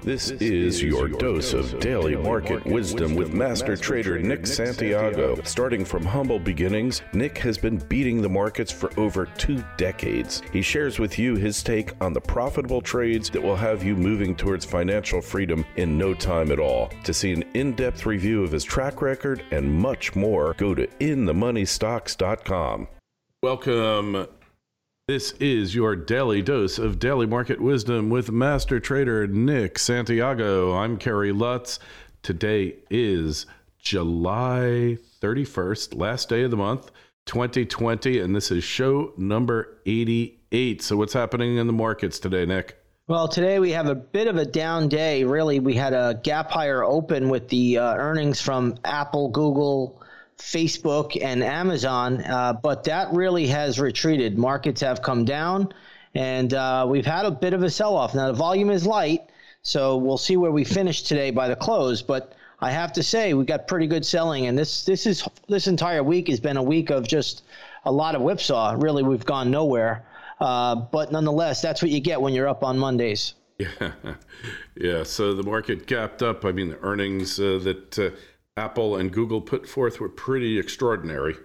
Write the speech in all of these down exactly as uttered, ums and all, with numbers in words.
This is your dose of daily market wisdom with master trader Nick Santiago. Starting from humble beginnings, Nick has been beating the markets for over two decades. He shares with you his take on the profitable trades that will have you moving towards financial freedom in no time at all. To see an in-depth review of his track record and much more, go to in the money stocks dot com. Welcome. This is your daily dose of daily market wisdom with master trader Nick Santiago. I'm Kerry Lutz. Today is July thirty-first, last day of the month, twenty twenty, and this is show number eighty-eight. So what's happening in the markets today, Nick? Well, today we have a bit of a down day, really. We had a gap higher open with the uh, earnings from Apple, Google, Facebook, and Amazon, uh, but that really has retreated. Markets have come down, and uh, we've had a bit of a sell-off. Now, the volume is light, so we'll see where we finish today by the close, but I have to say we got pretty good selling, and this this is this entire week has been a week of just a lot of whipsaw. Really, we've gone nowhere, uh, but nonetheless, that's what you get when you're up on Mondays. Yeah, yeah. So the market gapped up. I mean, the earnings uh, that... Uh, Apple and Google put forth were pretty extraordinary.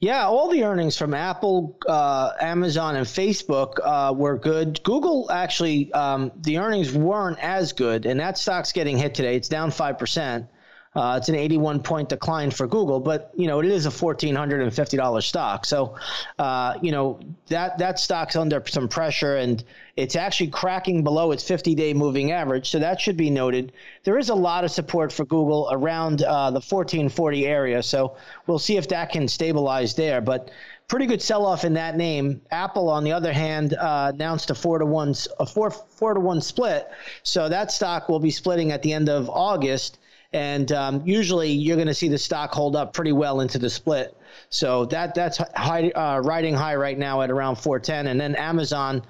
Yeah, all the earnings from Apple, uh, Amazon, and Facebook uh, were good. Google, actually, um, the earnings weren't as good, and that stock's getting hit today. It's down five percent. Uh, it's an eighty-one point decline for Google, but, you know, it is a one thousand four hundred fifty dollars stock. So, uh, you know, that, that stock's under some pressure, and it's actually cracking below its fifty-day moving average, so that should be noted. There is a lot of support for Google around uh, the fourteen forty area, so we'll see if that can stabilize there. But pretty good sell-off in that name. Apple, on the other hand, uh, announced a four to one a four four to one split, so that stock will be splitting at the end of August. And um, usually you're going to see the stock hold up pretty well into the split. So that that's high, uh, riding high right now at around four ten. And then Amazon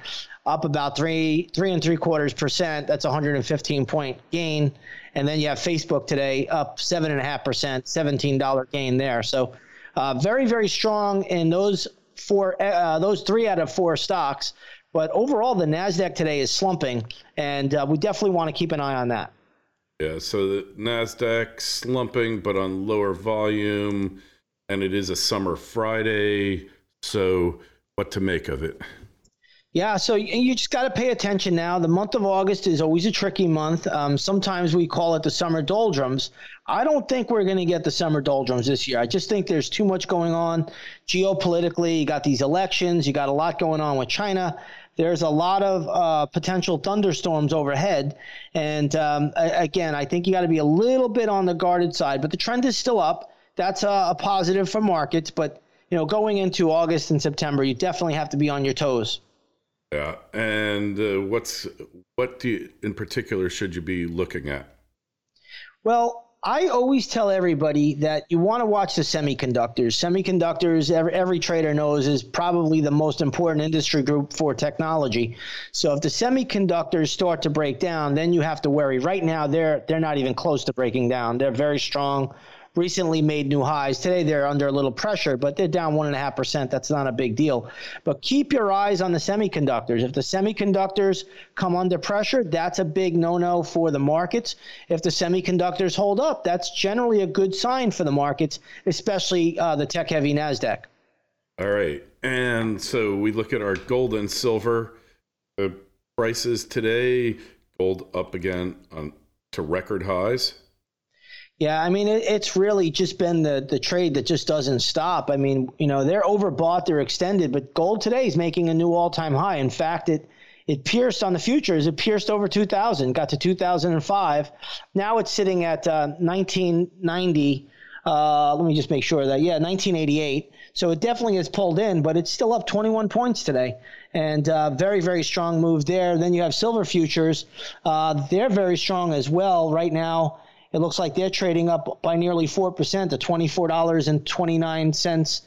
up about three, three and three quarters percent. That's a one hundred fifteen point gain. And then you have Facebook today up seven and a half percent, seventeen dollar gain there. So uh, very, very strong in those four, uh, those three out of four stocks. But overall, the NASDAQ today is slumping, and uh, we definitely want to keep an eye on that. Yeah, so the NASDAQ slumping, but on lower volume, and it is a summer Friday, so what to make of it? Yeah, so you just got to pay attention now. The month of August is always a tricky month. Um, sometimes we call it the summer doldrums. I don't think we're going to get the summer doldrums this year. I just think there's too much going on geopolitically. You got these elections. You got a lot going on with China. There's a lot of uh, potential thunderstorms overhead. And um, again, I think you got to be a little bit on the guarded side, but the trend is still up. That's a, a positive for markets. But, you know, going into August and September, you definitely have to be on your toes. Yeah. And uh, what's what do you, in particular should you be looking at? Well, I always tell everybody that you want to watch the semiconductors. Semiconductors, every, every trader knows, is probably the most important industry group for technology. So if the semiconductors start to break down, then you have to worry. Right now, they're they're not even close to breaking down. They're very strong, recently made new highs. Today, they're under a little pressure, but they're down one point five percent. That's not a big deal. But keep your eyes on the semiconductors. If the semiconductors come under pressure, that's a big no-no for the markets. If the semiconductors hold up, that's generally a good sign for the markets, especially uh, the tech-heavy NASDAQ. All right. And so we look at our gold and silver uh, prices today. Gold up again on, to record highs. Yeah, I mean, it, it's really just been the, the trade that just doesn't stop. I mean, you know, they're overbought, they're extended, but gold today is making a new all-time high. In fact, it it pierced on the futures. It pierced over two thousand, got to two thousand five. Now it's sitting at uh, nineteen ninety. Uh, let me just make sure that, yeah, nineteen eighty-eight. So it definitely has pulled in, but it's still up twenty-one points today. And uh, very, very strong move there. Then you have silver futures. Uh, they're very strong as well. Right now, it looks like they're trading up by nearly four percent to twenty-four dollars and twenty-nine cents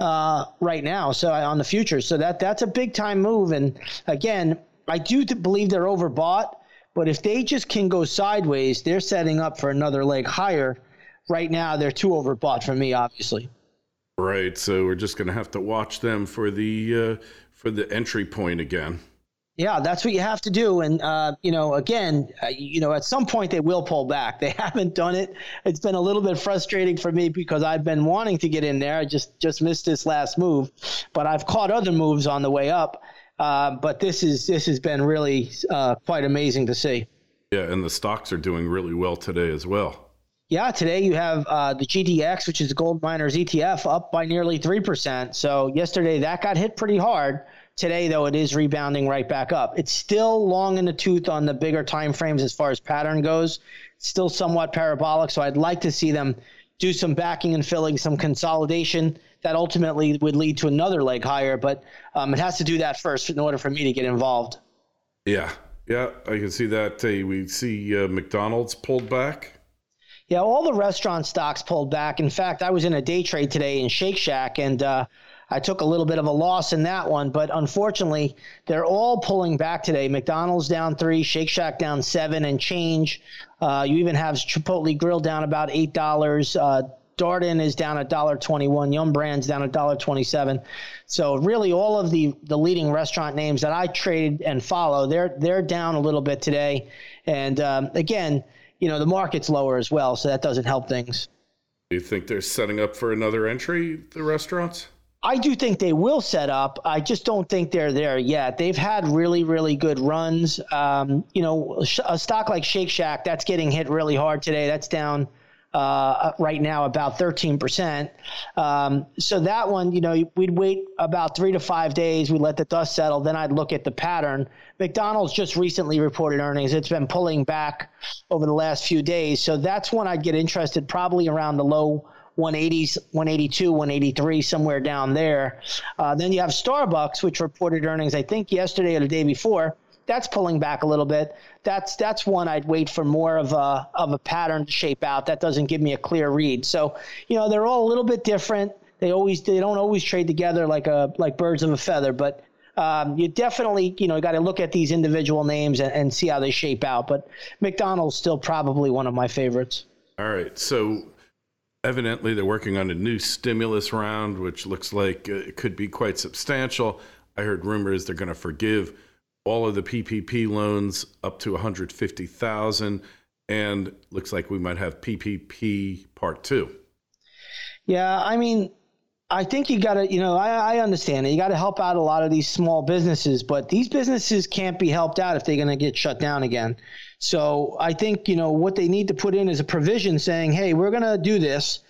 uh, right now. So on the futures. So that that's a big time move. And again, I do believe they're overbought, but if they just can go sideways, they're setting up for another leg higher. Right now, they're too overbought for me, obviously. Right. So we're just going to have to watch them for the uh, for the entry point again. Yeah, that's what you have to do. And, uh, you know, again, uh, you know, at some point they will pull back. They haven't done it. It's been a little bit frustrating for me because I've been wanting to get in there. I just just missed this last move, but I've caught other moves on the way up. Uh, but this is this has been really uh, quite amazing to see. Yeah, and the stocks are doing really well today as well. Yeah, today you have uh, the G D X, which is the gold miners E T F, up by nearly three percent. So yesterday that got hit pretty hard. Today, though, it is rebounding right back up. It's still long in the tooth on the bigger time frames as far as pattern goes. It's still somewhat parabolic, so I'd like to see them do some backing and filling, some consolidation that ultimately would lead to another leg higher. But um, it has to do that first in order for me to get involved. Yeah, yeah, I can see that. Hey, we see uh, McDonald's pulled back. Yeah, all the restaurant stocks pulled back. In fact, I was in a day trade today in Shake Shack, and uh, I took a little bit of a loss in that one. But unfortunately, they're all pulling back today. McDonald's down three, Shake Shack down seven and change. Uh, you even have Chipotle Grill down about eight dollars. Uh, Darden is down one dollar and twenty-one cents. Yum Brands down one dollar and twenty-seven cents. So really all of the, the leading restaurant names that I trade and follow, they're, they're down a little bit today. And um, again, you know, the market's lower as well, so that doesn't help things. Do you think they're setting up for another entry, the restaurants? I do think they will set up. I just don't think they're there yet. They've had really, really good runs. Um, you know, a stock like Shake Shack, that's getting hit really hard today. That's down uh, right now about thirteen percent. Um, so that one, you know, we'd wait about three to five days. We'd let the dust settle. Then I'd look at the pattern. McDonald's just recently reported earnings. It's been pulling back over the last few days. So that's when I'd get interested, probably around the low one eighties, one eighty-two, one eighty-three, somewhere down there. Uh, then you have Starbucks, which reported earnings, I think, yesterday or the day before. That's pulling back a little bit. That's that's one I'd wait for more of a, of a pattern to shape out. That doesn't give me a clear read. So, you know, they're all a little bit different. They always they don't always trade together like a like birds of a feather. But um, you definitely, you know, got to look at these individual names and, and see how they shape out. But McDonald's still probably one of my favorites. All right. So evidently, they're working on a new stimulus round, which looks like it could be quite substantial. I heard rumors they're going to forgive all of the P P P loans up to one hundred fifty thousand dollars, and looks like we might have P P P part two. Yeah, I mean, I think you got to, you know, I, I understand it. You got to help out a lot of these small businesses, but these businesses can't be helped out if they're going to get shut down again. So I think, you know, what they need to put in is a provision saying, hey, we're going to do this,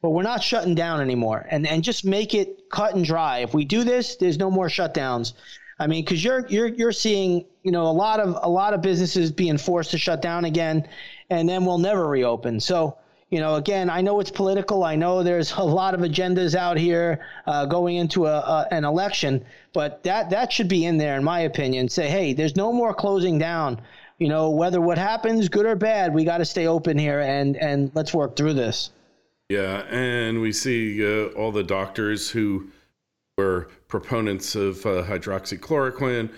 but we're not shutting down anymore. And and just make it cut and dry. If we do this, there's no more shutdowns. I mean, because you're you're you're seeing, you know, a lot of a lot of businesses being forced to shut down again, and then we'll never reopen. So, you know, again, I know it's political. I know there's a lot of agendas out here uh, going into a, a, an election, but that, that should be in there, in my opinion. Say, hey, there's no more closing down. You know, whether what happens, good or bad, we got to stay open here and, and let's work through this. Yeah, and we see uh, all the doctors who were proponents of uh, hydroxychloroquine.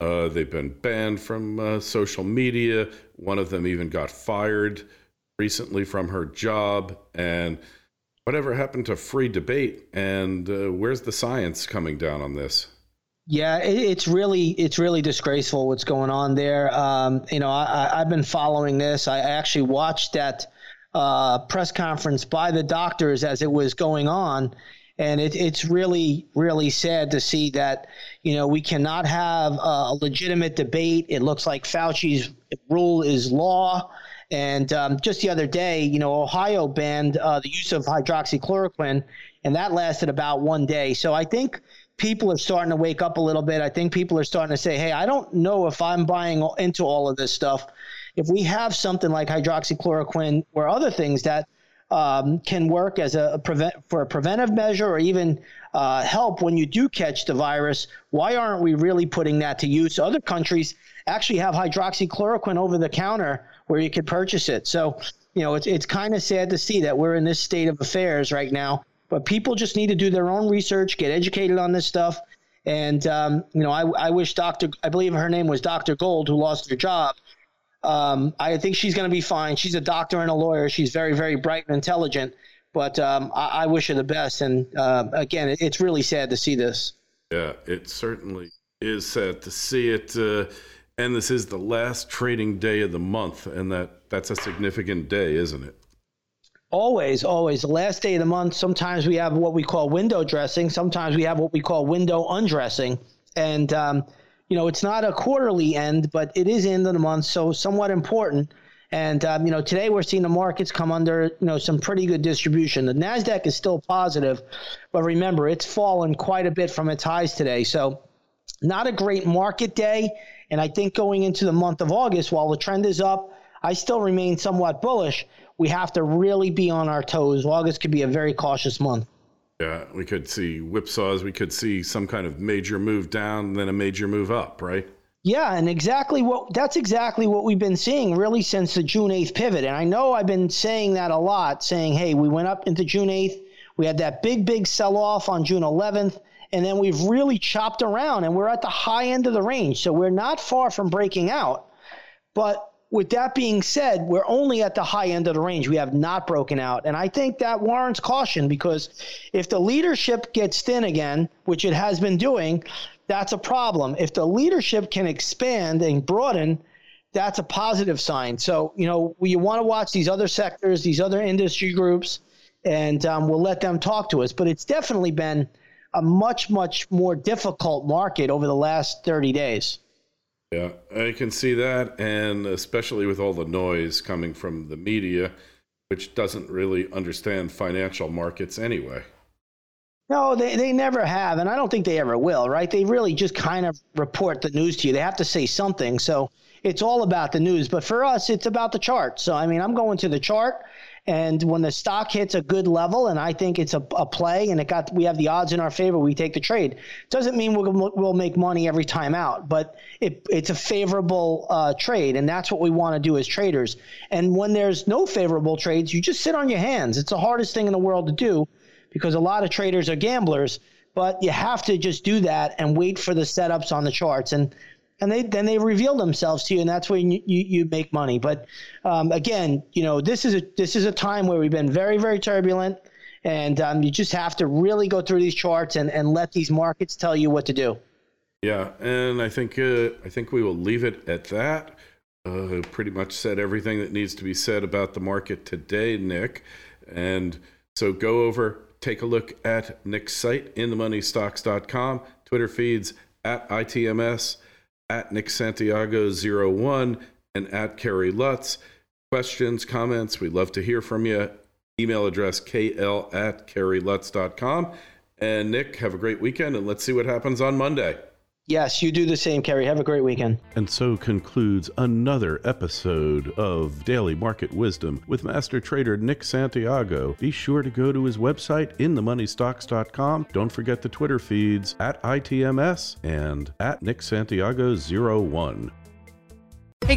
Uh, they've been banned from uh, social media. One of them even got fired recently from her job. And whatever happened to free debate? And uh, where's the science coming down on this? Yeah, it, it's really it's really disgraceful what's going on there. Um, you know, I, I've been following this. I actually watched that uh, press conference by the doctors as it was going on. And it, it's really, really sad to see that, you know, we cannot have a legitimate debate. It looks like Fauci's rule is law. And um, just the other day, you know, Ohio banned uh, the use of hydroxychloroquine, and that lasted about one day. So I think people are starting to wake up a little bit. I think people are starting to say, hey, I don't know if I'm buying into all of this stuff. If we have something like hydroxychloroquine or other things that um, can work as a prevent for a preventive measure or even uh, help when you do catch the virus, why aren't we really putting that to use? Other countries actually have hydroxychloroquine over the counter where you could purchase it. So, you know, it's it's kind of sad to see that we're in this state of affairs right now. But people just need to do their own research, get educated on this stuff. And, um, you know, I, I wish Doctor – I believe her name was Doctor Gold, who lost her job. Um, I think she's going to be fine. She's a doctor and a lawyer. She's very, very bright and intelligent. But um, I, I wish her the best. And, uh, again, it, it's really sad to see this. Yeah, it certainly is sad to see it. Uh, and this is the last trading day of the month, and that, that's a significant day, isn't it? Always, always. The last day of the month, sometimes we have what we call window dressing. Sometimes we have what we call window undressing. And, um, you know, it's not a quarterly end, but it is end of the month, so somewhat important. And, um, you know, today we're seeing the markets come under, you know, some pretty good distribution. The NASDAQ is still positive, but remember, it's fallen quite a bit from its highs today. So not a great market day. And I think going into the month of August, while the trend is up, I still remain somewhat bullish. We have to really be on our toes. August could be a very cautious month. Yeah, we could see whipsaws. We could see some kind of major move down, then a major move up, right? Yeah, and exactly what that's exactly what we've been seeing really since the June eighth pivot. And I know I've been saying that a lot, saying, hey, we went up into June eighth. We had that big, big sell-off on June eleventh, and then we've really chopped around, and we're at the high end of the range. So we're not far from breaking out, but with that being said, we're only at the high end of the range. We have not broken out. And I think that warrants caution because if the leadership gets thin again, which it has been doing, that's a problem. If the leadership can expand and broaden, that's a positive sign. So, you know, you want to watch these other sectors, these other industry groups, and um, we'll let them talk to us. But it's definitely been a much, much more difficult market over the last thirty days. Yeah, I can see that, and especially with all the noise coming from the media, which doesn't really understand financial markets anyway. No, they, they never have, and I don't think they ever will, right? They really just kind of report the news to you. They have to say something, so it's all about the news. But for us, it's about the chart. So, I mean, I'm going to the chart, and when the stock hits a good level, and I think it's a, a play, and it got we have the odds in our favor, we take the trade. Doesn't mean we'll we'll make money every time out, but it it's a favorable uh, trade, and that's what we want to do as traders. And when there's no favorable trades, you just sit on your hands. It's the hardest thing in the world to do because a lot of traders are gamblers, but you have to just do that and wait for the setups on the charts. And And they, then they reveal themselves to you, and that's when you, you, you make money. But um, again, you know, this is a this is a time where we've been very, very turbulent, and um, you just have to really go through these charts and, and let these markets tell you what to do. Yeah, and I think uh, I think we will leave it at that. Uh, pretty much said everything that needs to be said about the market today, Nick. And so go over, take a look at Nick's site, in the money stocks dot com, Twitter feeds at I T M S. At Nick Santiago zero one and at Kerry Lutz. Questions, comments, we'd love to hear from you. Email address K L at Kerry Lutz dot com. And Nick, have a great weekend, and let's see what happens on Monday. Yes, you do the same, Kerry. Have a great weekend. And so concludes another episode of Daily Market Wisdom with Master Trader Nick Santiago. Be sure to go to his website, in the money stocks dot com. Don't forget the Twitter feeds at I T M S and at Nick Santiago zero one. Hey